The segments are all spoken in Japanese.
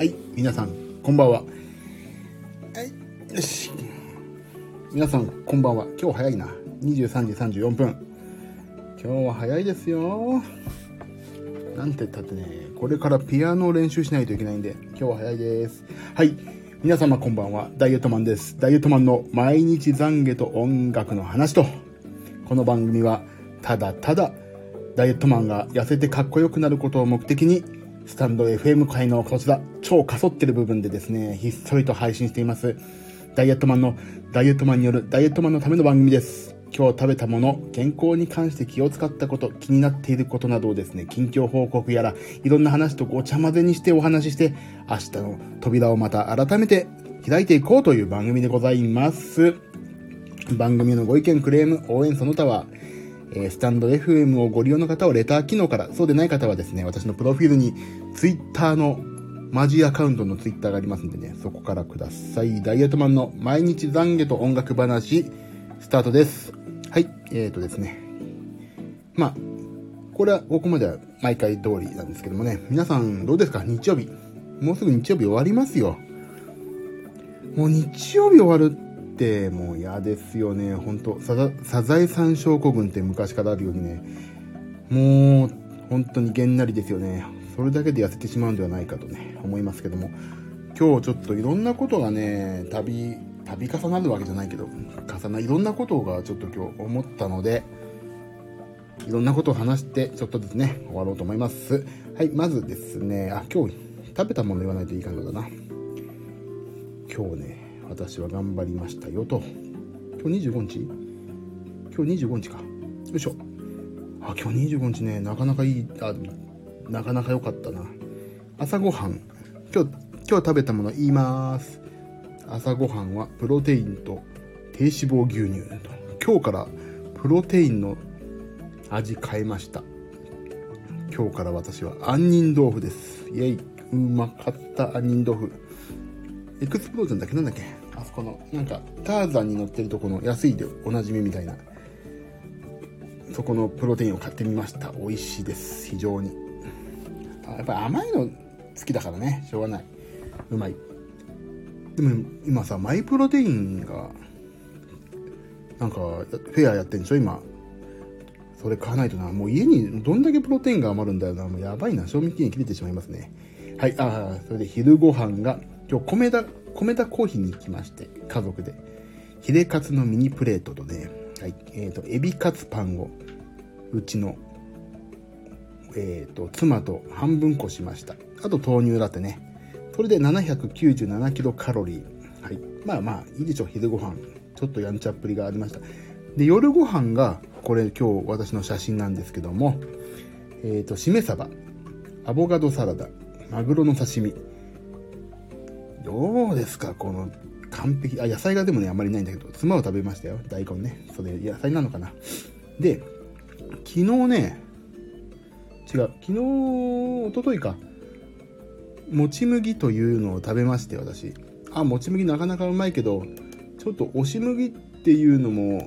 はい、皆さんこんばんは。はい、よし。皆さんこんばんは。今日早いな。23時34分。今日は早いですよ。なんてったってね、これからピアノを練習しないといけないんで、今日は早いです。はい、皆様こんばんは。ダイエットマンです。ダイエットマンの毎日懺悔と音楽の話と、この番組はただただダイエットマンが痩せてかっこよくなることを目的に、スタンド FM 界のこちら超かそってる部分でですね、ひっそりと配信していますダイエットマンのダイエットマンによるダイエットマンのための番組です。今日食べたもの、健康に関して気を使ったこと、気になっていることなどをですね、近況報告やらいろんな話とごちゃ混ぜにしてお話しして、明日の扉をまた改めて開いていこうという番組でございます。番組のご意見、クレーム、応援、その他はスタンド FM をご利用の方はレター機能から、そうでない方はですね、私のプロフィールに Twitter のマジアカウントの Twitter がありますんでね、そこからください。ダイエットマンの毎日懺悔と音楽話スタートです。はい、ですね、まあこれはここまでは毎回通りなんですけどもね、皆さんどうですか？日曜日、もうすぐ日曜日終わりますよ。もう日曜日終わるでもう嫌ですよね。本当サザエさん症候群って昔からあるようにね、もう本当にげんなりですよね。それだけで痩せてしまうんではないかとね、思いますけども、今日ちょっといろんなことがね、重なるわけじゃないけど、いろんなことがちょっと今日思ったので、いろんなことを話してちょっとですね、終わろうと思います。はい、まずですね、今日食べたもの言わないといい感じだな。今日ね、私は頑張りましたよと。今日25日か。よいしょ。今日25日ね、なかなかいい、なかなか良かったな。朝ごはん。今日食べたもの言います。朝ごはんはプロテインと低脂肪牛乳と。今日からプロテインの味変えました。今日から私は杏仁豆腐です。イェイ。うまかった杏仁豆腐。エクスプロージョンだっけ、なんだっけ、あそこのなんかターザンに乗ってるとこの安いでおなじみみたいな、そこのプロテインを買ってみました。美味しいです、非常に。やっぱり甘いの好きだからね、しょうがない。うまい。でも今さ、マイプロテインがなんかフェアやってんでしょ今。それ買わないとな。もう家にどんだけプロテインが余るんだよな。もうやばいな、賞味期限切れてしまいますね。はい。それで昼ご飯が今日米田コーヒーに行きまして、家族でヒレカツのミニプレートとね、はい、エビカツパンをうちの、妻と半分こしました。あと豆乳ラテね。それで797キロカロリー、はい、まあまあいいでしょ。昼ご飯ちょっとやんちゃっぷりがありました。で、夜ご飯がこれ今日私の写真なんですけども、しめ鯖、アボカドサラダ、マグロの刺身。どうですかこの完璧。野菜がでもね、あんまりないんだけど、ツマを食べましたよ。大根ね。それ野菜なのかな。で、昨日ね、一昨日か、もち麦というのを食べまして、私。もち麦なかなかうまいけど、ちょっと押し麦っていうのも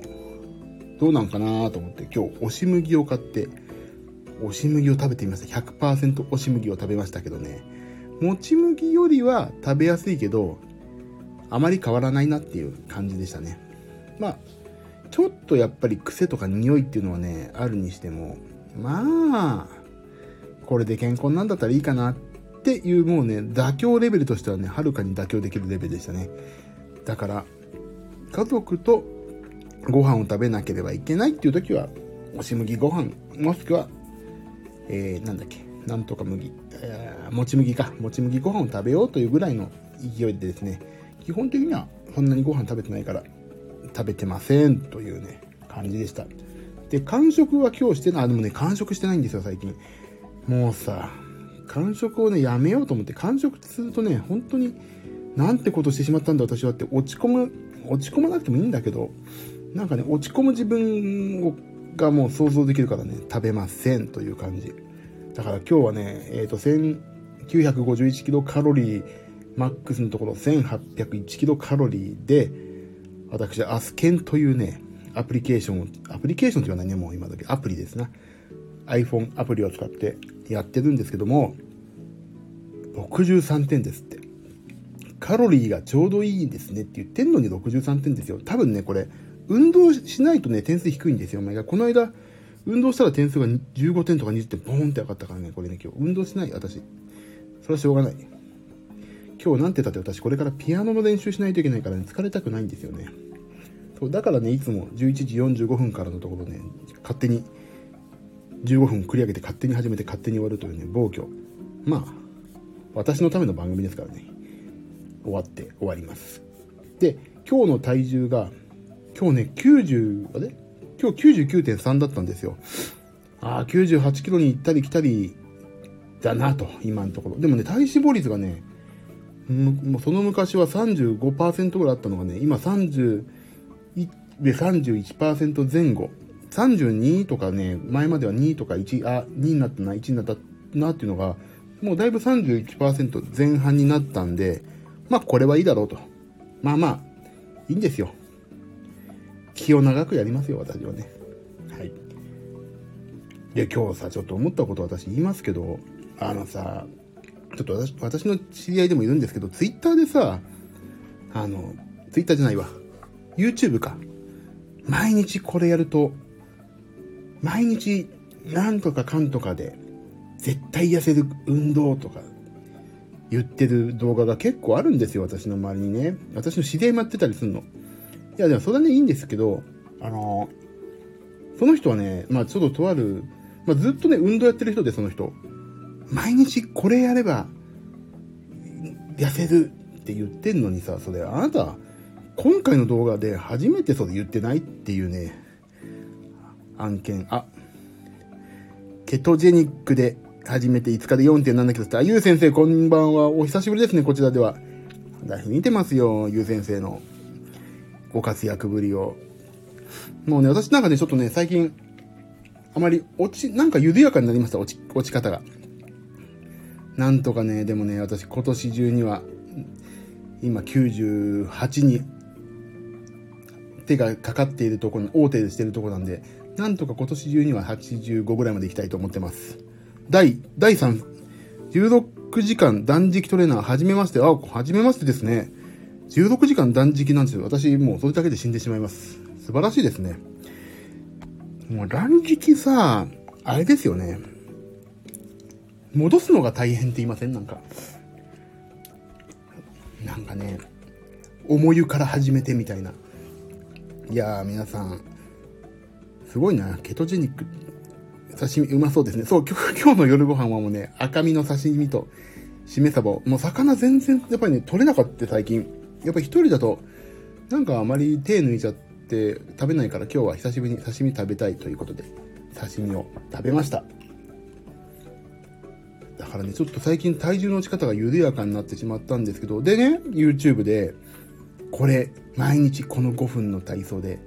どうなんかなと思って、今日押し麦を買って、押し麦を食べてみました。100% 押し麦を食べましたけどね。もち麦よりは食べやすいけど、あまり変わらないなっていう感じでしたね。まあちょっとやっぱり癖とか匂いっていうのはね、あるにしても、まあこれで健康なんだったらいいかなっていう、もうね、妥協レベルとしてはね、はるかに妥協できるレベルでしたね。だから家族とご飯を食べなければいけないっていう時は、押し麦ご飯、もしくはなんとか麦、もち麦か、もち麦ご飯を食べようというぐらいの勢いでですね、基本的にはそんなにご飯食べてないから食べてませんというね、感じでした。で、間食は今日してない。でもね、間食してないんですよ最近。もうさ、間食をね、やめようと思って、間食するとね、本当になんてことしてしまったんだ私はって落ち込まなくてもいいんだけど、なんかね、落ち込む自分がもう想像できるからね、食べませんという感じだから、今日はね、1951キロカロリー、マックスのところ1801キロカロリーで、私はアスケンというね、アプリケーションって言わないね、もう今だけアプリですな。iPhone アプリを使ってやってるんですけども、63点ですって。カロリーがちょうどいいですねって言ってんのに63点ですよ。多分ね、これ運動しないとね点数低いんですよ。この間運動したら点数が15点とか20点ボーンって上がったからね。これね、今日運動しない私、それはしょうがない。今日なんて言ったって私これからピアノの練習しないといけないからね、疲れたくないんですよね。そうだからね、いつも11時45分からのところね、勝手に15分繰り上げて勝手に始めて勝手に終わるというね、暴挙。まあ私のための番組ですからね。終わります。で、今日の体重が今日ね今日 99.3 だったんですよ。98キロに行ったり来たりだなと、今のところ。でもね、体脂肪率がね、もうその昔は 35% ぐらいあったのがね、今31% 前後、32とかね、前までは2とか1、2になったな、1になったなっていうのが、もうだいぶ 31% 前半になったんで、まあこれはいいだろうと。いいんですよ。気を長くやりますよ、私はね。はい。で、今日さ、ちょっと思ったことを私言いますけど、ちょっと私の知り合いでもいるんですけど、ツイッターでさ、ツイッターじゃないわ。YouTube か。毎日これやると、毎日なんとかかんとかで、絶対痩せる運動とか、言ってる動画が結構あるんですよ、私の周りにね。私の知り合いもやってたりするの。いや、でもそれはね、いいんですけど、その人はね、ちょっととある、ずっとね、運動やってる人で、その人。毎日これやれば、痩せるって言ってんのにさ、それ、あなた、今回の動画で初めてそれ言ってないっていうね、案件。ケトジェニックで始めて5日で 4.7 キロって、ゆう先生こんばんは。お久しぶりですね、こちらでは。見てますよ、ゆう先生のご活躍ぶりを。もうね、私なんかね、ちょっとね、最近、あまりなんか緩やかになりました、落ち方が。なんとかね、でもね、私今年中には、今98に手がかかっているところ、大手しているところなんで、なんとか今年中には85ぐらいまで行きたいと思ってます。第3、16時間断食トレーナー、はじめまして。はじめましてですね。16時間断食なんですよ。私、もうそれだけで死んでしまいます。素晴らしいですね。もう断食さ、あれですよね。戻すのが大変って言いません？なんかね、重湯から始めてみたいな。いやー、皆さん、すごいな。ケトジェニック。刺身うまそうですね。そう、今日の夜ご飯はもうね、赤身の刺身としめ鯖を、もう魚全然やっぱりね取れなかった最近。やっぱり一人だとなんかあまり手抜いちゃって食べないから、今日は久しぶりに刺身食べたいということで刺身を食べました。だからね、ちょっと最近体重の落ち方が緩やかになってしまったんですけど、でね、YouTube でこれ毎日この5分の体操で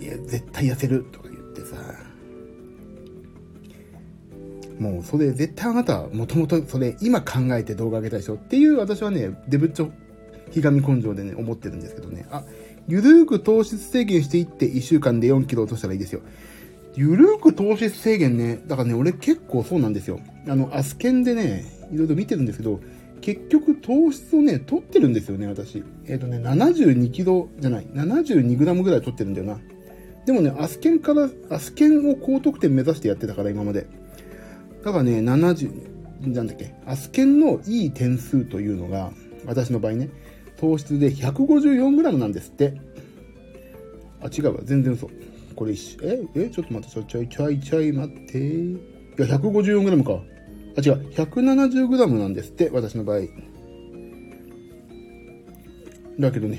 いや絶対痩せるとか言ってさ。もうそれ絶対あなたはもともとそれ今考えて動画上げたでしょっていう、私はねデブっちょひがみ根性でね思ってるんですけどね。ゆるーく糖質制限していって1週間で4キロ落としたらいいですよ。ゆるーく糖質制限ね。だからね、俺結構そうなんですよ。アスケンでねいろいろ見てるんですけど、結局糖質をね取ってるんですよね、私。72キロじゃない72グラムぐらい取ってるんだよな。でもね、アスケンを高得点目指してやってたから今まで。だからね、アスケンのいい点数というのが、私の場合ね、糖質で 154g なんですって。違うわ、全然嘘。これ、ちょっと待って、待って。いや、154g か。違う、170g なんですって、私の場合。だけどね、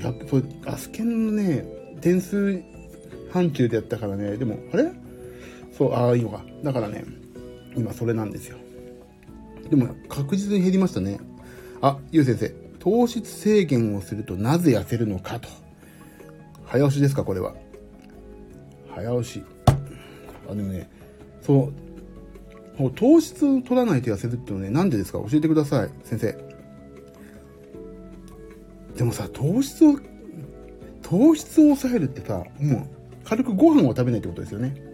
アスケンのね、点数範疇でやったからね、でも、いいのか。だからね、今それなんですよ。でも確実に減りましたね。ゆう先生、糖質制限をするとなぜ痩せるのかと。早押しですか、これは。早押し。でもね、糖質を取らないと痩せるってのね、なんでですか？教えてください、先生。でもさ、糖質を抑えるってさ、もう軽くご飯を食べないってことですよね。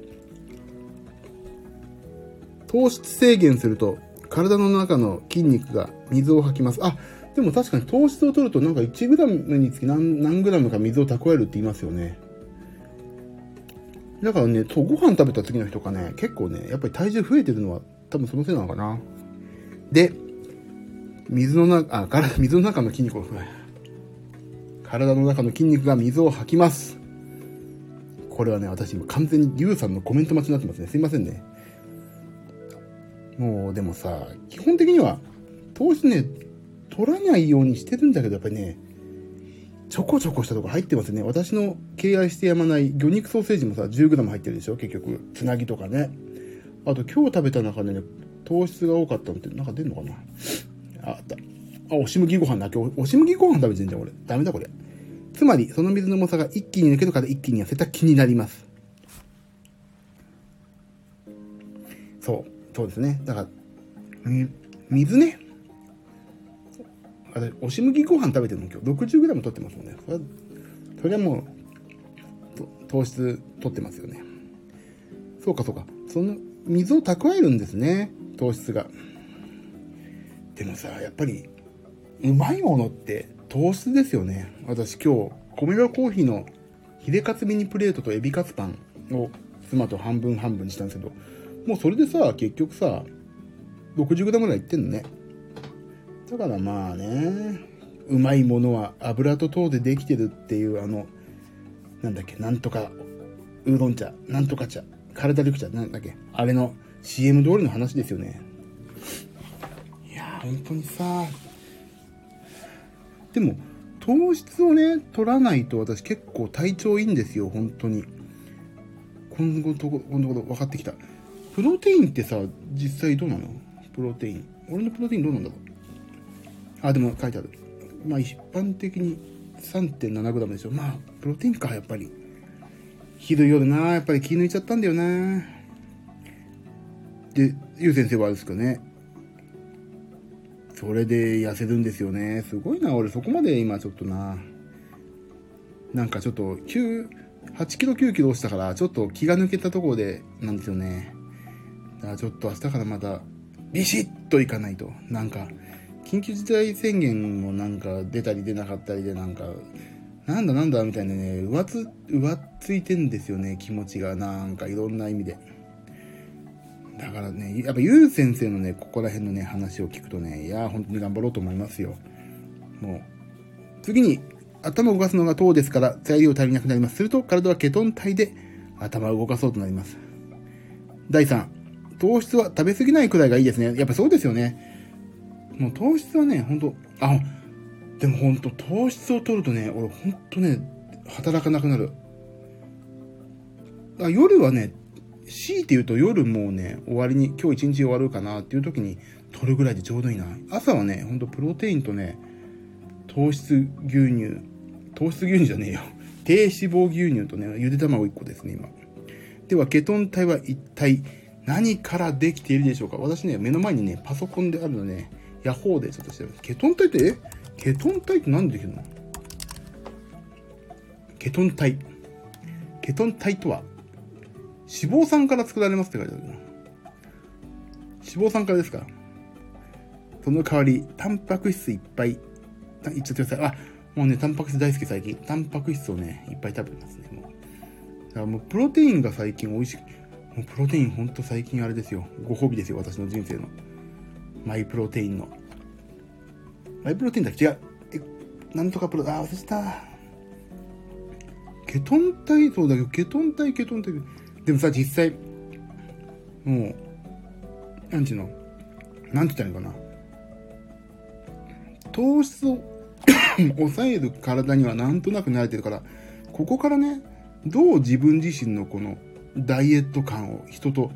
糖質制限すると体の中の筋肉が水を吐きます。あ、でも確かに糖質を取るとなんか 1g につき 何グラムか水を蓄えるって言いますよね。だからね、ご飯食べた次の日とかね、結構ね、やっぱり体重増えてるのは多分そのせいなのかな。で、水の中の筋肉を、体の中の筋肉が水を吐きます。これはね、私今完全にD-SUNさんのコメント待ちになってますね。すいませんね。もう、でもさ、基本的には、糖質ね、取らないようにしてるんだけど、やっぱりね、ちょこちょこしたとこ入ってますね。私の敬愛してやまない魚肉ソーセージもさ、10g 入ってるでしょ、結局。つなぎとかね。あと今日食べた中でね、糖質が多かったのって、なんか出んのかなあった。あ、押し麦ご飯だ。今日、押し麦ご飯食べてんじゃん、俺。ダメだ、これ。つまり、その水の重さが一気に抜けるから一気に痩せた気になります。そうですね。だから、水ね。私、押し麦ご飯食べてるの今日 60g 取ってますもんね。それはもう、糖質取ってますよね。そうか。その、水を蓄えるんですね、糖質が。でもさ、やっぱり、うまいものって糖質ですよね。私今日、米田コーヒーのヒレカツミニプレートとエビカツパンを妻と半分にしたんですけど、もうそれでさ、結局さ、60g ぐらいいってんのね。だからまあね、うまいものは油と糖でできてるっていう、なんとかウーロン茶、なんとか茶、体力茶、あれの CM 通りの話ですよね。本当にさ、でも糖質をね取らないと私結構体調いいんですよ、本当に。このこと分かってきた。プロテインってさ、実際どうなの？プロテイン。俺のプロテインどうなんだろう。あ、でも書いてある。まあ一般的に 3.7g でしょ。まあプロテインか、やっぱり。ひどいよな、やっぱり気抜いちゃったんだよな。で、ゆう先生はあれですかね。それで痩せるんですよね。すごいな。俺そこまで今ちょっとな。なんかちょっと8kg、9kg 落ちたから、ちょっと気が抜けたところでなんですよね。だからちょっと明日からまたビシッといかないと。なんか、緊急事態宣言もなんか出たり出なかったりでなんか、なんだみたいなね、浮ついてんですよね、気持ちが。なんかいろんな意味で。だからね、やっぱゆう先生のね、ここら辺のね、話を聞くとね、いやー、本当に頑張ろうと思いますよ。もう、次に、頭を動かすのが糖ですから、材料足りなくなります。すると、体はケトン体で、頭を動かそうとなります。第3、糖質は食べ過ぎないくらいがいいですね。やっぱそうですよね。もう糖質はね、ほんと、でもほんと、糖質を取るとね、俺ほんとね、働かなくなる。夜はね、強いて言うと夜もうね、終わりに、今日一日終わるかなっていう時に取るぐらいでちょうどいいな。朝はね、ほんとプロテインとね、低脂肪牛乳とね、ゆで卵1個ですね、今。では、ケトン体は一体何からできているでしょうか？私ね、目の前にね、パソコンであるのね、ヤホーでちょっと調べます。ケトン体って何でできるの？ケトン体とは、脂肪酸から作られますって書いてあるな。脂肪酸からですか。その代わり、タンパク質いっぱい、いっちゃってください。もうね、タンパク質大好き最近。タンパク質をね、いっぱい食べてますね、もう。だからもうプロテインが最近美味しい。もうプロテインほんと最近あれですよ。ご褒美ですよ、私の人生の。マイプロテインだっけ？違う。なんとかプロ、忘れてた。ケトン体、そうだけど、ケトン体。でもさ、実際、もう、なんて言ったらいいのかな。糖質を抑える体にはなんとなく慣れてるから、ここからね、どう自分自身のこのダイエット感を人と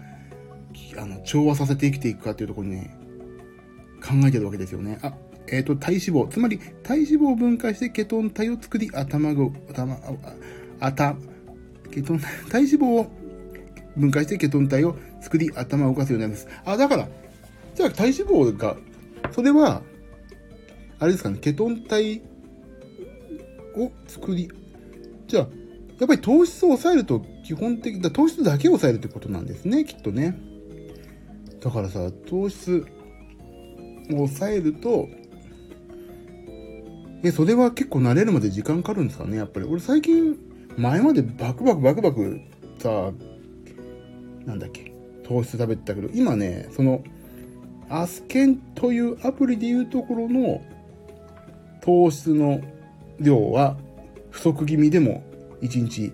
調和させて生きていくかっていうところにね、考えてるわけですよね。体脂肪。つまり、体脂肪を分解してケトン体を作り、体脂肪を分解してケトン体を作り、頭を動かすようになります。だから、じゃあ体脂肪が、それは、あれですかね、ケトン体を作り、じゃあ、やっぱり糖質を抑えると基本的、糖質だけを抑えるってことなんですね、きっとね。だからさ、糖質、を抑えると、それは結構慣れるまで時間かかるんですかね、やっぱり。俺最近、前までバクバクさ、糖質食べてたけど、今ね、その、アスケンというアプリでいうところの糖質の量は不足気味でも1日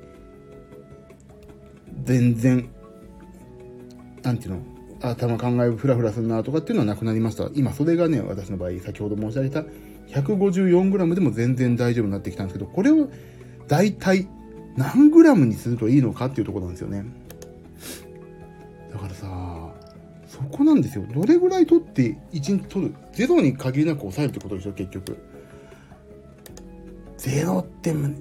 全然頭考えをフラフラするなとかっていうのはなくなりました。今それがね、私の場合先ほど申し上げた 154g でも全然大丈夫になってきたんですけど、これを大体何グラムにするといいのかっていうところなんですよね。だからさ、そこなんですよ。どれぐらい取って1日取る、ゼロに限りなく抑えるってことでしょ。結局ゼロって1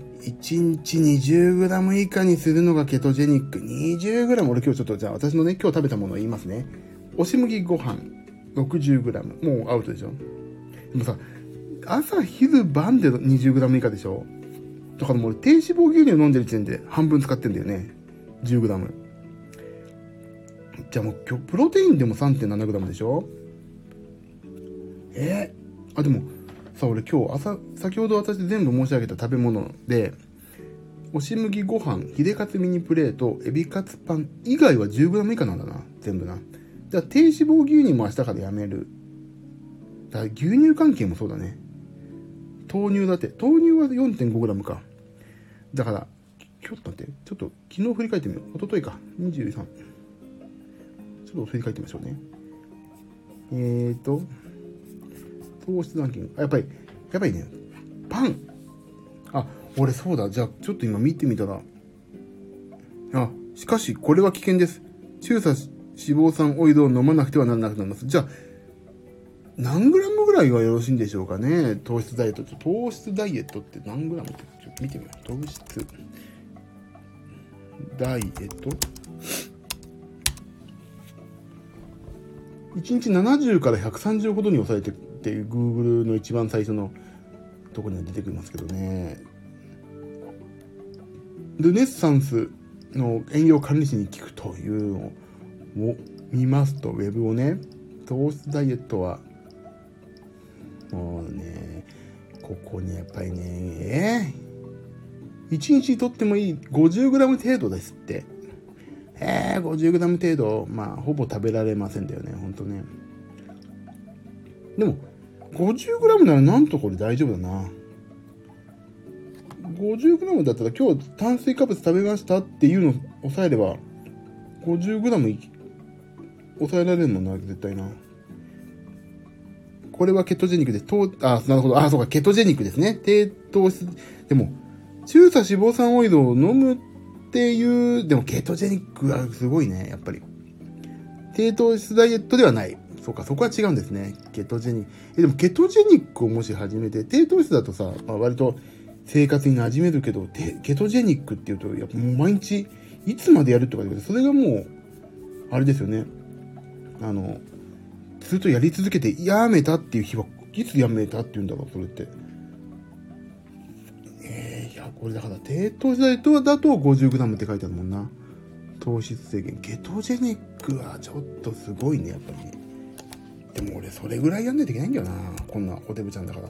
日 20g 以下にするのがケトジェニック。 20g、 俺今日ちょっと、じゃあ私のね、今日食べたものを言いますね。押し麦ご飯 60g、 もうアウトでしょ。でもさ、朝昼晩で 20g 以下でしょ。だからもう低脂肪牛乳飲んでる時点で半分使ってんだよね、 10g。 じゃあもう今日プロテインでも 3.7g でしょ。でもさ、俺今日朝、先ほど私全部申し上げた食べ物で、押し麦ご飯、ヒレカツミニプレート、エビカツパン以外は 10g 以下なんだな、全部な。だから低脂肪牛乳も明日からやめる。だから牛乳関係もそうだね。豆乳だって、豆乳は 4.5g か。だから、ちょっと待って、ちょっと昨日振り返ってみよう。一昨日か、23。ちょっと振り返ってみましょうね。糖質ランキング、やっぱりね、パン。俺そうだ、じゃあちょっと今見てみたら、しかしこれは危険です、中鎖脂肪酸オイルを飲まなくてはならなくなります。じゃあ何グラムぐらいはよろしいんでしょうかね、糖質ダイエット。糖質ダイエットって何グラムってちょっと見てみよう。糖質ダイエット1日70から130ほどに抑えてっていう Google の一番最初のところに出てくるんですけどね。ルネッサンスの栄養管理士に聞くというのを見ますと、ウェブをね、糖質ダイエットはもうね、ここにやっぱりね、1日とってもいい 50g 程度ですって。50g 程度、ほぼ食べられませんだよね、ほんとね。でも 50g ならなんとこれ大丈夫だな。 50g だったら、今日炭水化物食べましたっていうのを抑えれば 50g 抑えられるもんな、絶対な。これはケトジェニックです。なるほど。そうか、ケトジェニックですね。低糖質。でも中鎖脂肪酸オイルを飲むっていう、でもケトジェニックはすごいね、やっぱり低糖質ダイエットではない。そうか、そこは違うんですね、ケトジェニック。でもケトジェニックをもし始めて、低糖質だとさ、割と生活に馴染めるけど、ケトジェニックっていうと、やっぱもう毎日いつまでやるとか、それがもうあれですよね、ずっとやり続けてやめたっていう日はいつやめたっていうんだろう、それって。これだから、低糖質ダイエットだと 50g って書いてあるもんな、糖質制限。ケトジェニックはちょっとすごいね、やっぱりね。でも俺それぐらいやんないといけないんだよな、こんなおデブちゃんだからな。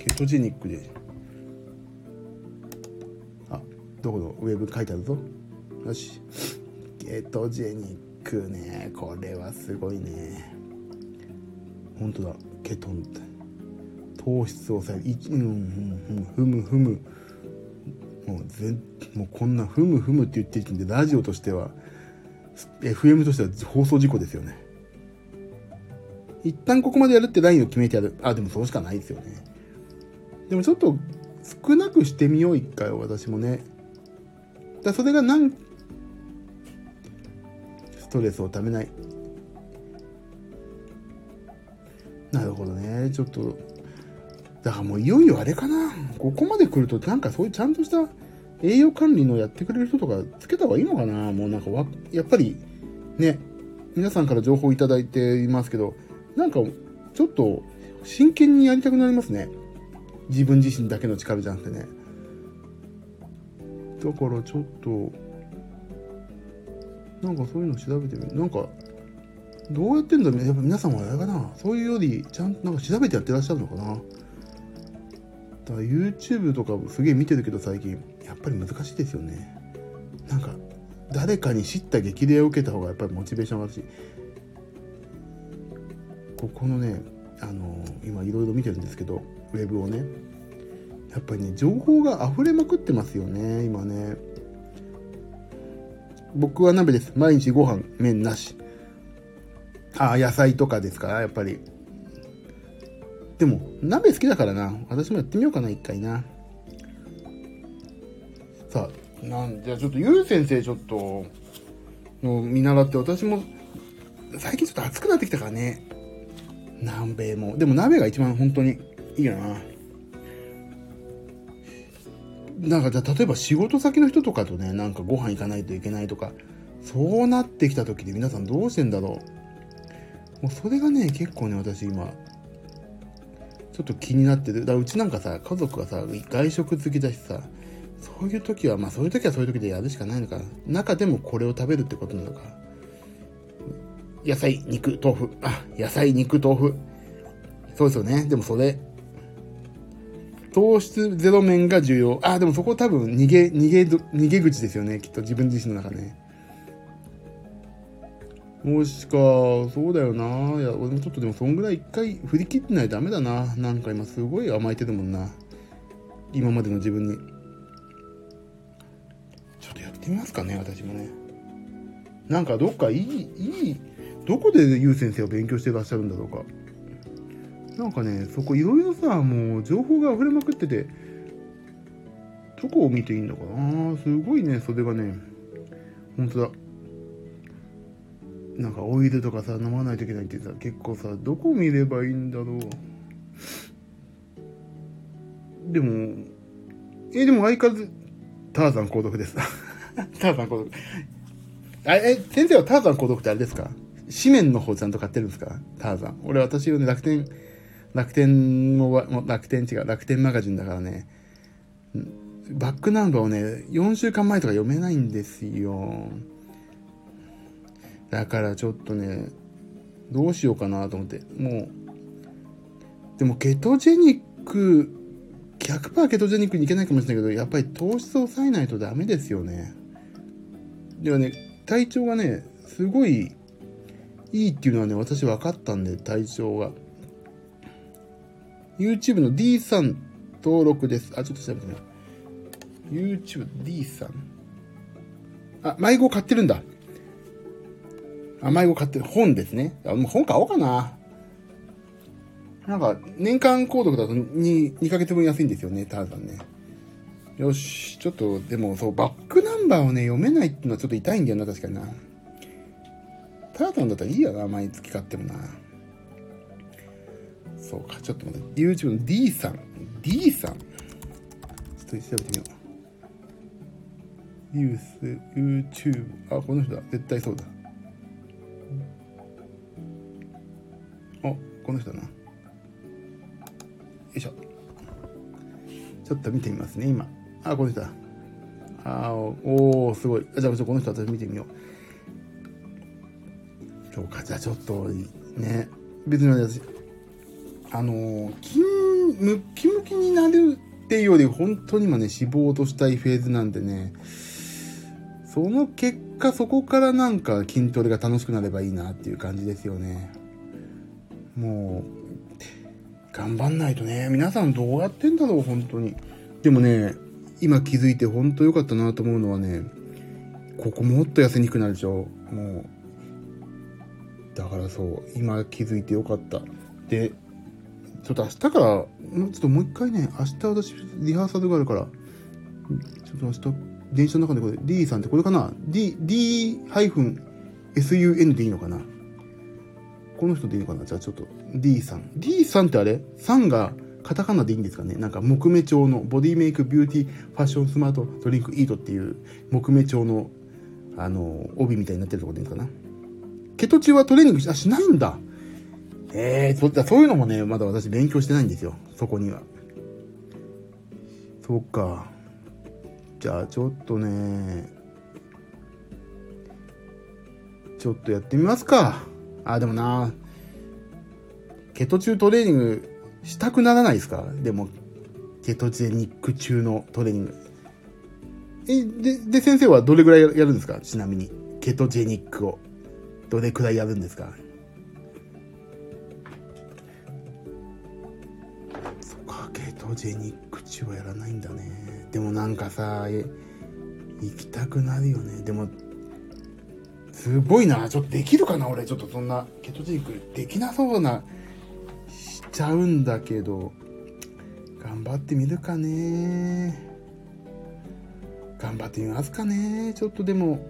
ケトジェニックで、どこのウェブ書いてあるぞ。よし、ケトジェニックね、これはすごいね、ほんとだ。ケトンって糖質を抑える、もうこんなふむふむって言ってるんで、ラジオとしては、FM としては放送事故ですよね。一旦ここまでやるってラインを決めてやる。でもそうしかないですよね。でもちょっと少なくしてみよう、一回私もね。だそれがストレスをためない。なるほどね。ちょっとだからもういよいよあれかな。ここまで来るとそういうちゃんとした栄養管理のやってくれる人とかつけた方がいいのかな。もうやっぱりね、皆さんから情報いただいていますけど、ちょっと真剣にやりたくなりますね、自分自身だけの力じゃなくてね。だからちょっとそういうの調べてみる。どうやってんだろうね。やっぱ皆さんはあれかな、そういうよりちゃんとなんか調べてやってらっしゃるのかな。だから YouTube とかすげえ見てるけど、最近やっぱり難しいですよね。なんか誰かに知った激励を受けた方がやっぱりモチベーション上がるし、ここのね、今いろいろ見てるんですけど、ウェブをね、やっぱりね、情報が溢れまくってますよね、今ね。僕は鍋です。毎日ご飯麺なし。あ、野菜とかですから、やっぱり。でも鍋好きだからな、私もやってみようかな、一回な。さあ、なんじゃあちょっとゆう先生ちょっとの見習って、私も最近ちょっと暑くなってきたからね、南米も。でも鍋が一番本当にいいよな。なんかじゃあ例えば仕事先の人とかとね、なんかご飯行かないといけないとか、そうなってきた時で皆さんどうしてんだろう。もうそれがね、結構ね、私今ちょっと気になってる。だからうちなんかさ、家族がさ、外食好きだしさ、そういう時はまあそういう時はそういう時でやるしかないのかな。中でもこれを食べるってことなのか。野菜肉豆腐、あ、野菜肉豆腐、そうですよね。でもそれ糖質ゼロ麺が重要。あ、でもそこ多分逃げ口ですよね、きっと自分自身の中ね。もしか、そうだよな。いや、俺もちょっとでもそんぐらい一回振り切ってないとダメだな。なんか今すごい甘えてるもんな、今までの自分に。ちょっとやってみますかね、私もね。なんかどっかいいどこでゆう先生を勉強してらっしゃるんだろうか。なんかね、そこいろいろさ、もう情報が溢れまくってて、どこを見ていいんだかな。すごいね、それがね、ほんとだ。なんかオイルとかさ、飲まないといけないってさ、結構さ、どこ見ればいいんだろう。でも、でも相変わらず、ターザン購読です。ターザン購読。先生はターザン購読ってあれですか？紙面の方ちゃんと買ってるんですか？ターザン。俺、私はね、楽天マガジンだからね、バックナンバーをね、4週間前とか読めないんですよ。だからちょっとね、どうしようかなと思って、もう、でもケトジェニック、100% ケトジェニックにいけないかもしれないけど、やっぱり糖質を抑えないとダメですよね。ではね、体調がね、すごいいいっていうのはね、私分かったんで、体調が。YouTube の D-SUN 登録です。あ、ちょっと調べてみよう。YouTube D-SUN。あ、迷子買ってるんだ。あ、迷子買ってる。本ですね。あ、もう本買おうかな。なんか、年間購読だと2ヶ月分安いんですよね、ターザンね。よし、ちょっと、でもそう、バックナンバーをね、読めないっていうのはちょっと痛いんだよな、確かにな。ターザンだったらいいやな、毎月買ってもな。そうか、ちょっと待って。YouTube の D さん。ちょっと調べてみよう。ニュース、YouTube。あ、この人だ。絶対そうだ。あ、この人だな。よいしょ。ちょっと見てみますね、今。あ、この人だ。あ、おー、すごい。じゃあ、この人私見てみよう。そうか、じゃあちょっと、ね。別に私、ムキムキになるっていうより、本当に今ね、脂肪を落としたいフェーズなんでね、その結果、そこからなんか筋トレが楽しくなればいいなっていう感じですよね。もう、頑張んないとね、皆さんどうやってんだろう、本当に。でもね、今気づいて本当良かったなと思うのはね、ここもっと痩せにくくなるでしょ、もう。だからそう、今気づいて良かった。で、ちょっと明日から、ちょっともう一回ね、明日私、リハーサルがあるから、ちょっと明日、電車の中でこれ、D さんってこれかな？ D-SUN でいいのかな？この人でいいのかな？じゃあちょっと、D さん。D さんってあれ？ 3 がカタカナでいいんですかね？なんか、木目調の、ボディメイク、ビューティー、ファッション、スマート、ドリンク、イートっていう、木目調の、帯みたいになってるところでいいのかな？ケト中はトレーニングしないんだ。そういうのもね、まだ私勉強してないんですよ、そこには。そうか。じゃあちょっとね、ちょっとやってみますか。あ、でもな、ケト中トレーニングしたくならないですか？でもケトジェニック中のトレーニング。で先生はどれくらいやるんですか？ちなみにケトジェニックをどれくらいやるんですか？そっか、ケトジェニック中はやらないんだね。でもなんかさ、行きたくなるよね。でもすごいな、ちょっとできるかな俺。ちょっとそんなケトジェニックできなそうなしちゃうんだけど、頑張ってみるかね。頑張ってみますかね。ちょっとでも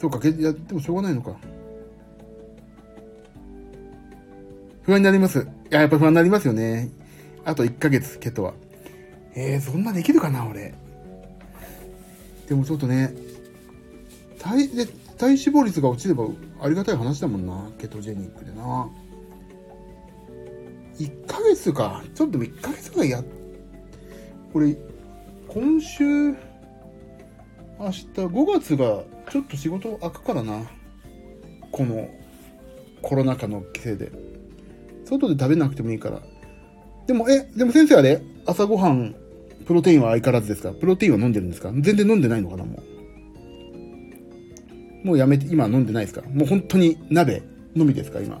そうか、やってもしょうがないのか。不安になります。いや、やっぱ不安になりますよね。あと1ヶ月ケトは。そんなできるかな俺。でもちょっとね、体脂肪率が落ちればありがたい話だもんな、ケトジェニックでな。1ヶ月か、ちょっと1ヶ月ぐらいこれ今週明日5月がちょっと仕事開くからな、このコロナ禍のせいで外で食べなくてもいいから。でも先生はね、朝ごはんプロテインは相変わらずですか？プロテインは飲んでるんですか？全然飲んでないのかな。もうやめて、今飲んでないですか？もう本当に鍋のみですか今？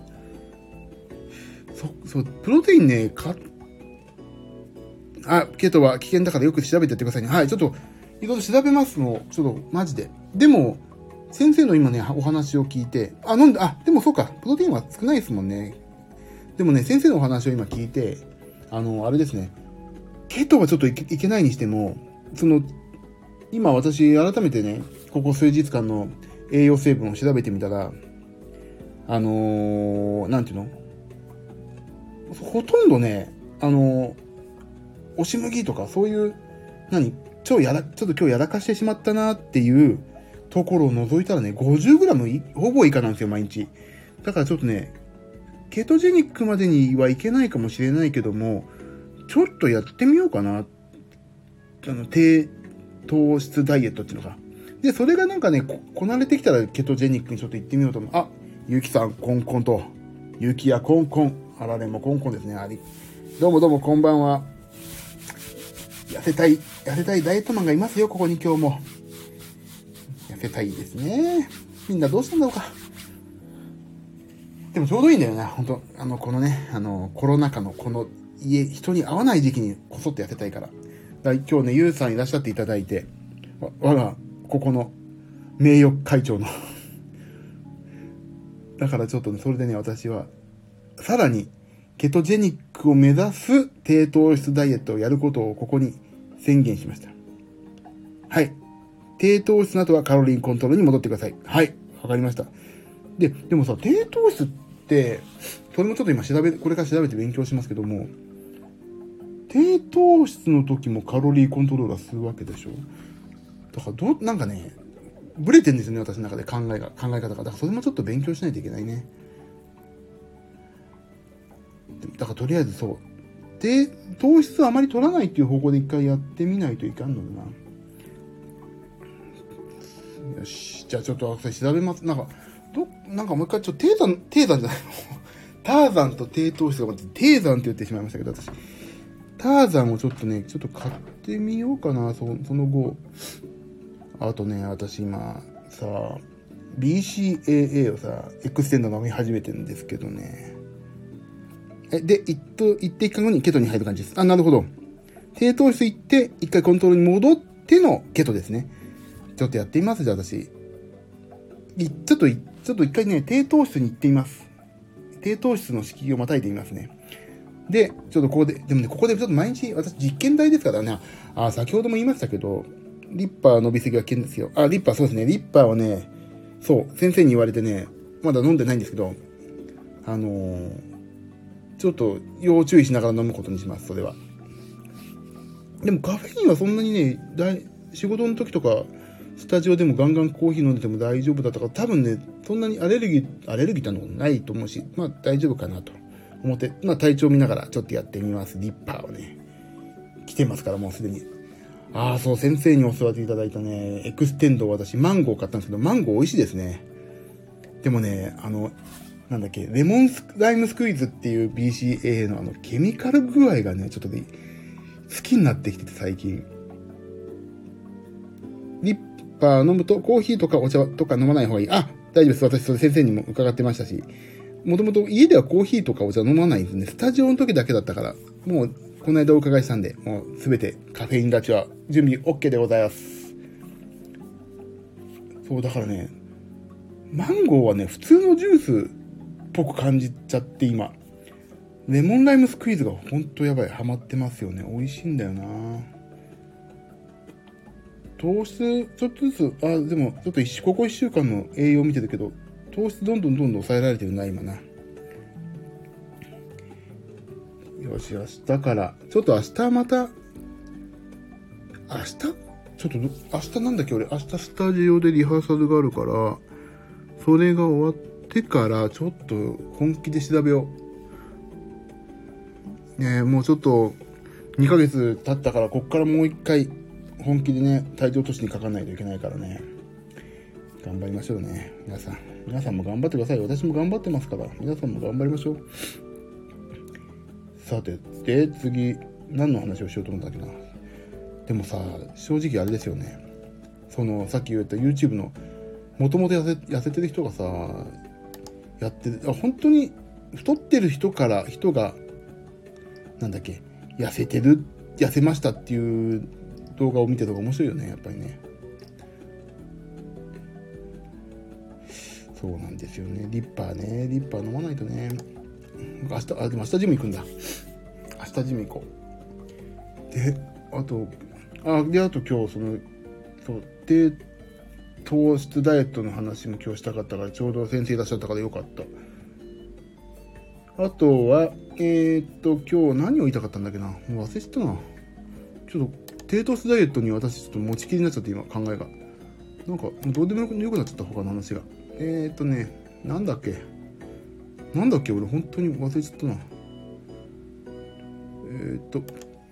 そう、プロテインね、ケトは危険だからよく調べてやってくださいね。はい、ちょっと、いろいろ調べますの、ちょっと、マジで。でも、先生の今ね、お話を聞いて、でもそうか、プロテインは少ないですもんね。でもね、先生のお話を今聞いて、あれですね、ケトはちょっといけないにしても、今私、改めてね、ここ数日間の栄養成分を調べてみたら、なんていうの？ほとんどね、押し麦とかそういう、ちょっと今日やらかしてしまったなっていうところを除いたらね、50g ほぼ以下なんですよ、毎日。だからちょっとね、ケトジェニックまでにはいけないかもしれないけども、ちょっとやってみようかな。低糖質ダイエットっていうのが。で、それがなんかね、こなれてきたらケトジェニックにちょっと行ってみようと思う。あ、ゆきさん、コンコンと。ゆきやコンコン。あられもコンコンですね。どうもこんばんは。痩せたいダイエットマンがいますよ、ここに今日も。痩せたいですね。みんなどうしたんだろうか。でもちょうどいいんだよな、本当このね、コロナ禍のこの人に会わない時期にこそっと痩せたいから。今日ね、ゆうさんいらっしゃっていただいて、我が、ここの名誉会長の。だからちょっとね、それでね、私は、さらに、ケトジェニックを目指す低糖質ダイエットをやることをここに宣言しました。はい。低糖質の後はカロリーコントロールに戻ってください。はい。わかりました。でもさ、低糖質って、それもちょっと今これから調べて勉強しますけども、低糖質の時もカロリーコントロールはするわけでしょ。だからなんかね、ブレてんですよね、私の中で考え方が。だからそれもちょっと勉強しないといけないね。だからとりあえずそうで、糖質をあまり取らないっていう方向で一回やってみないといかんのだな。よし、じゃあちょっと調べます。なんかもう一回ちょっと低山じゃないのターザンと低糖質がまず低山って言ってしまいましたけど、私ターザンをちょっと買ってみようかな。その後あとね、私今さ BCAA をさエクステンド飲み始めてるんですけどね。で、一回後にケトに入る感じです。あ、なるほど。低糖質行って、一回コントロールに戻ってのケトですね。ちょっとやってみます、じゃあ私。ちょっと一回ね、低糖質に行ってみます。低糖質の敷居をまたいでみますね。で、ちょっとここで、でもね、ここでちょっと毎日、私実験台ですからね、先ほども言いましたけど、リッパー伸びすぎは危険ですよ。リッパーそうですね、リッパーはね、そう、先生に言われてね、まだ飲んでないんですけど、ちょっと要注意しながら飲むことにします、それは。でもカフェインはそんなにね、仕事の時とか、スタジオでもガンガンコーヒー飲んでても大丈夫だったから、多分ね、そんなにアレルギーってことないと思うし、まあ大丈夫かなと思って、まあ体調見ながらちょっとやってみます、リッパーをね。来てますから、もうすでに。そう、先生にお教わっていただいたね、エクステンドを私、マンゴー買ったんですけど、マンゴー美味しいですね。でもね、なんだっけ、レモンライムスクイーズっていう BCAA のあのケミカル具合がね、ちょっとね、好きになってきてて最近。リッパー飲むとコーヒーとかお茶とか飲まない方がいい。あ、大丈夫です。私、それ先生にも伺ってましたし。もともと家ではコーヒーとかお茶飲まないんですね。スタジオの時だけだったから。もう、この間お伺いしたんで、もうすべてカフェイン立ちは準備 OK でございます。そう、だからね、マンゴーはね、普通のジュースっぽく感じちゃって今。レモンライムスクイーズがほんとやばい。ハマってますよね。美味しいんだよな。糖質、ちょっとずつ、あ、でも、ちょっとここ1週間の栄養見てたけど、糖質どんどん抑えられてるな、今な。よし、明日から、ちょっと明日また、明日なんだっけ、俺、明日スタジオでリハーサルがあるから、それが終わってから、ちょっと本気で調べよう。ねえ、もうちょっと、2ヶ月経ったから、こっからもう一回、本気でね、体重落としにかかんないといけないからね。頑張りましょうね。皆さんも頑張ってください。私も頑張ってますから、皆さんも頑張りましょう。さて、で、次、何の話をしようと思ったっけな。でもさ、正直あれですよね。その、さっき言った YouTube の、もともと痩せてる人がさ、やってる、本当に太ってる人が、なんだっけ、痩せましたっていう動画を見てとか面白いよね、やっぱりね。そうなんですよね。リッパー飲まないとね。でも明日ジム行くんだ。明日ジム行こう。で、あと今日そう、で、糖質ダイエットの話も今日したかったから、ちょうど先生いらっしゃったからよかった。あとは、今日何を言いたかったんだっけな。もう忘れちゃったな。ちょっと、低糖質ダイエットに私ちょっと持ちきりになっちゃって、今考えが。なんか、どうでもよくなっちゃった、他の話が。なんだっけ俺本当に忘れちゃったな。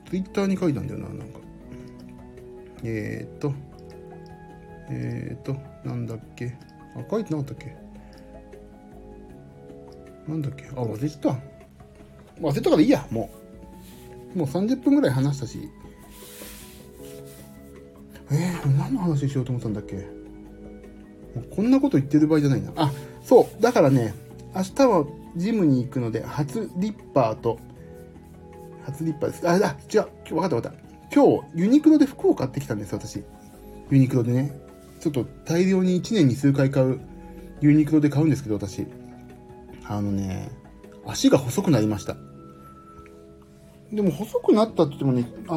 ツイッターに書いたんだよな、なんか。なんだっけ、あ、書いてなかったっけ、なんだっけ、あ、忘れたからいいや、もう30分ぐらい話したし。何の話しようと思ったんだっけ。こんなこと言ってる場合じゃないな。あ、そう。だからね、明日はジムに行くので、初リッパーです。あれだ、違う。わかった。今日、ユニクロで服を買ってきたんです、私。ユニクロでね。ちょっと大量に1年に数回買う、ユニクロで買うんですけど、私。足が細くなりました。でも、細くなったって言ってもね、な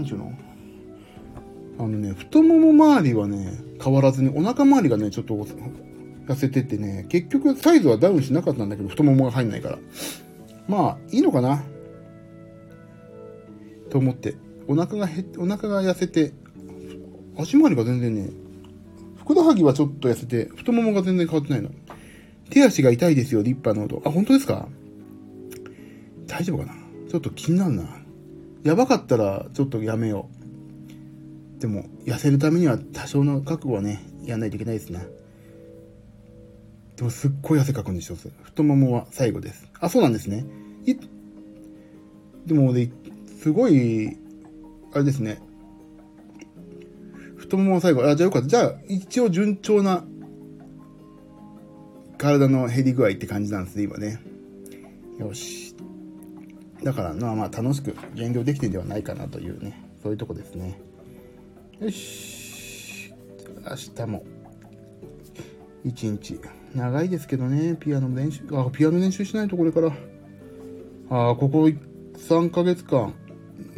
んちゅうの？太もも周りはね、変わらずに、お腹周りがね、ちょっと痩せててね、結局サイズはダウンしなかったんだけど、太ももが入んないから。まあ、いいのかなと思って、お腹が痩せて、足周りが全然ね、ふくらはぎはちょっと痩せて、太ももが全然変わってないの。手足が痛いですよ、リッパーの音。あ、本当ですか？大丈夫かな？ちょっと気になるな。やばかったら、ちょっとやめよう。でも痩せるためには多少の覚悟はね、やんないといけないですね。でもすっごい汗かくんでしょ。太ももは最後です。あ、そうなんですね。でも俺すごいあれですね、太ももは最後。あ、じゃあよかった。じゃあ一応順調な体の減り具合って感じなんですね、今ね。よし、だからまあ楽しく減量できてるんではないかなというね、そういうとこですね。よし、明日も一日長いですけどね、ピアノ練習しないとこれから。ここ3ヶ月間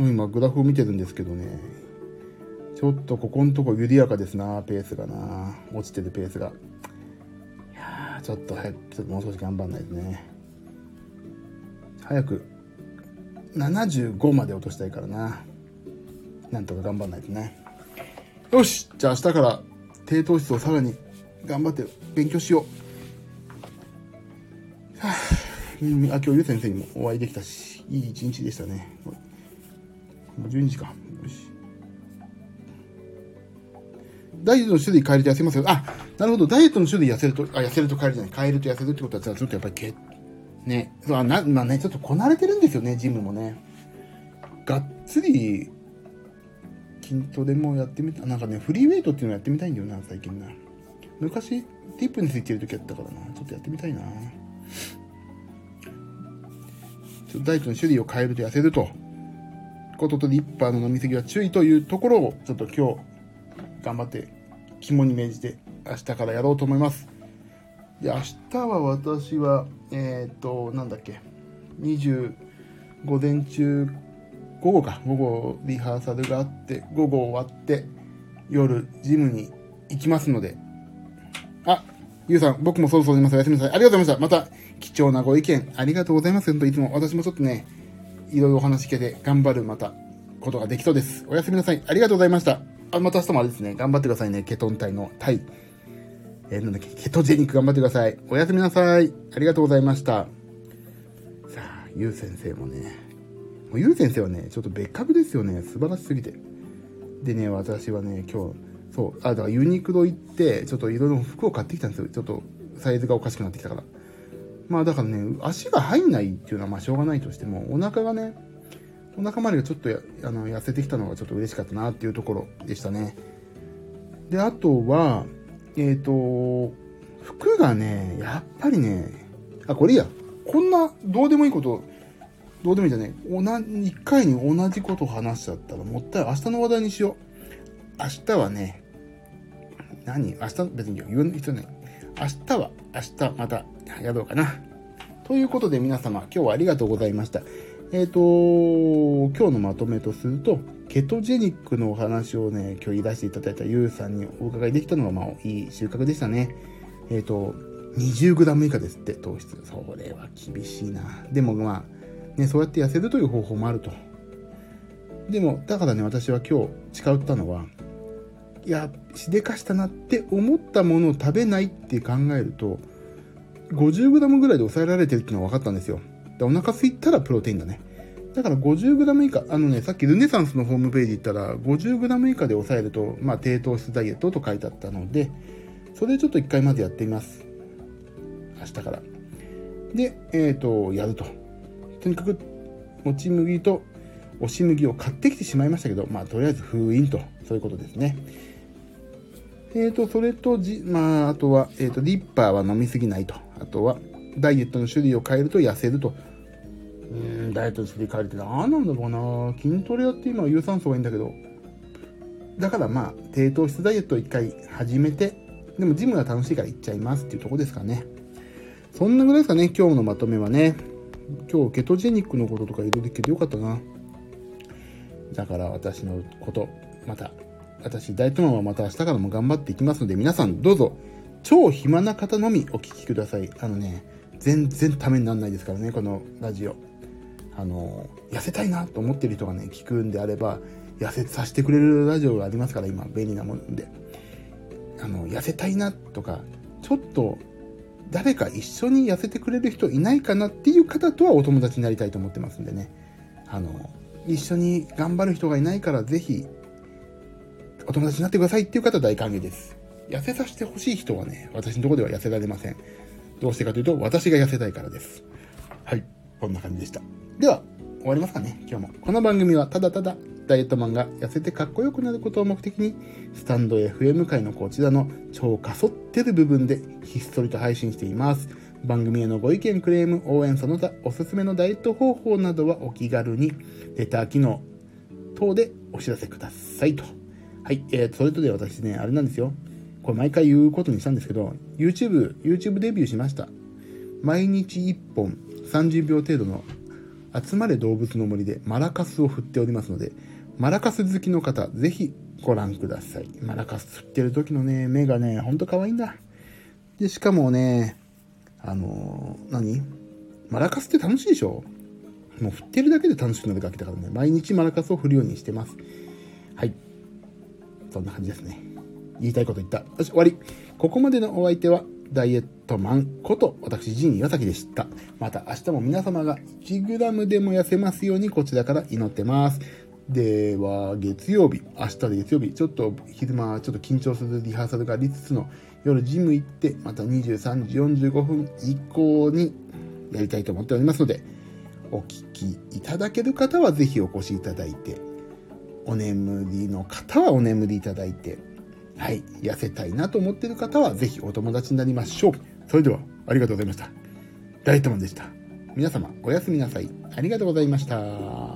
の今グラフを見てるんですけどね、ちょっとここのとこ緩やかですな、ペースがな、落ちてるペースが。いやー、ちょっと早く、もう少し頑張んないですね。早く75まで落としたいからな、なんとか頑張んないとね。よし、じゃあ明日から低糖質をさらに頑張って勉強しよう。はぁ、今日ゆう先生にもお会いできたし、いい一日でしたね。もう12時か。よし。ダイエットの種類変えると痩せますよ。あ、なるほど。ダイエットの種類変えると痩せるってことは、ちょっとやっぱりね、まあね、ちょっとこなれてるんですよね、ジムもね。がっつり、筋トレもやってみた。なんかね、フリーウェイトっていうのやってみたいんだよな、最近な。昔、ティップについてる時やったからな。ちょっとやってみたいな。ちょっとダイエットの種類を変えると痩せると。こととリッパーの飲みすぎは注意というところを、ちょっと今日、頑張って、肝に銘じて、明日からやろうと思います。で、明日は私は、なんだっけ、午前中、午後リハーサルがあって、午後終わって、夜、ジムに行きますので、あ、ゆうさん、僕もそろそろ出ます。おやすみなさい。ありがとうございました。また、貴重なご意見、ありがとうございます。本当いつも、私もちょっとね、いろいろお話し聞けて、頑張る、また、ことができそうです。おやすみなさい。ありがとうございました。あ、また明日もあれですね、頑張ってくださいね。ケトン体の体。ケトジェニック頑張ってください。おやすみなさい。ありがとうございました。さあ、ゆう先生もね。ゆう先生はね、ちょっと別格ですよね。素晴らしすぎて。でね、私はね、今日、そう、だからユニクロ行って、ちょっといろいろ服を買ってきたんですよ。ちょっとサイズがおかしくなってきたから。まあだからね、足が入んないっていうのはまあしょうがないとしても、お腹周りがちょっと痩せてきたのがちょっと嬉しかったなっていうところでしたね。で、あとは、服がね、やっぱりね、あ、これいいや。こんな、どうでもいいじゃねえ。一回に同じこと話しちゃったらもったいない。明日の話題にしよう。明日はね、明日、別に言わない必要ない。明日またやろうかな。ということで皆様、今日はありがとうございました。今日のまとめとすると、ケトジェニックのお話をね、今日言い出していただいたゆうさんにお伺いできたのが、まあ、いい収穫でしたね。20g 以下ですって、糖質。それは厳しいな。でもまあ、ね、そうやって痩せるという方法もあると。でも、だからね、私は今日誓ったのは、いや、しでかしたなって思ったものを食べないって考えると、50g ぐらいで抑えられてるっていうのが分かったんですよ。お腹空いたらプロテインだね。だから 50g 以下、さっきルネサンスのホームページ行ったら 50g 以下で抑えると、まあ、低糖質ダイエットと書いてあったので、それちょっと一回まずやってみます。明日から。で、やると。とにかく、もち麦と押し麦を買ってきてしまいましたけど、まあ、とりあえず封印と、そういうことですね。それとまあ、あとは、リッパーは飲みすぎないと。あとは、ダイエットの種類を変えると痩せると。ダイエットの種類変えるって何なんだろうな。筋トレやって今は有酸素がいいんだけど。だからまあ、低糖質ダイエットを一回始めて、でもジムが楽しいから行っちゃいますっていうところですかね。そんなぐらいですかね、今日のまとめはね。今日、ケトジェニックのこととかいろいろ聞けてよかったな。だから私のこと、また、私、ダイエットマンはまた明日からも頑張っていきますので、皆さんどうぞ、超暇な方のみお聞きください。全然ためにならないですからね、このラジオ。痩せたいなと思ってる人がね、聞くんであれば、痩せさせてくれるラジオがありますから、今、便利なもんで。痩せたいなとか、ちょっと、誰か一緒に痩せてくれる人いないかなっていう方とはお友達になりたいと思ってますんでね。一緒に頑張る人がいないから、ぜひ、お友達になってくださいっていう方は大歓迎です。痩せさせてほしい人はね、私のところでは痩せられません。どうしてかというと、私が痩せたいからです。はい。こんな感じでした。では、終わりますかね、今日も。この番組は、ただただ、ダイエットマンが痩せてかっこよくなることを目的に、スタンド FM 界のこちらの超かそってる部分で、ひっそりと配信しています。番組へのご意見、クレーム、応援、その他、おすすめのダイエット方法などはお気軽に、レター機能等でお知らせくださいと。はい。それとで私ね、あれなんですよ。これ毎回言うことにしたんですけど、YouTube デビューしました。毎日1本30秒程度の集まれ動物の森でマラカスを振っておりますので、マラカス好きの方、ぜひご覧ください。マラカス振ってる時のね、目がね、ほんと可愛いんだ。で、しかもね、マラカスって楽しいでしょ？もう振ってるだけで楽しくなる楽器だからね、毎日マラカスを振るようにしてます。はい。そんな感じですね。言いたいこと言った。よし、終わり。ここまでのお相手は、ダイエットマンこと、私、陣岩崎でした。また明日も皆様が 1g でも痩せますように、こちらから祈ってます。では月曜日、明日で月曜日、ちょっと昼間ちょっと緊張するリハーサルがありつつの、夜ジム行ってまた23時45分以降にやりたいと思っておりますので、お聞きいただける方はぜひお越しいただいて、お眠りの方はお眠りいただいて、はい、痩せたいなと思っている方はぜひお友達になりましょう。それではありがとうございました。ダイエットマンでした。皆様おやすみなさい。ありがとうございました。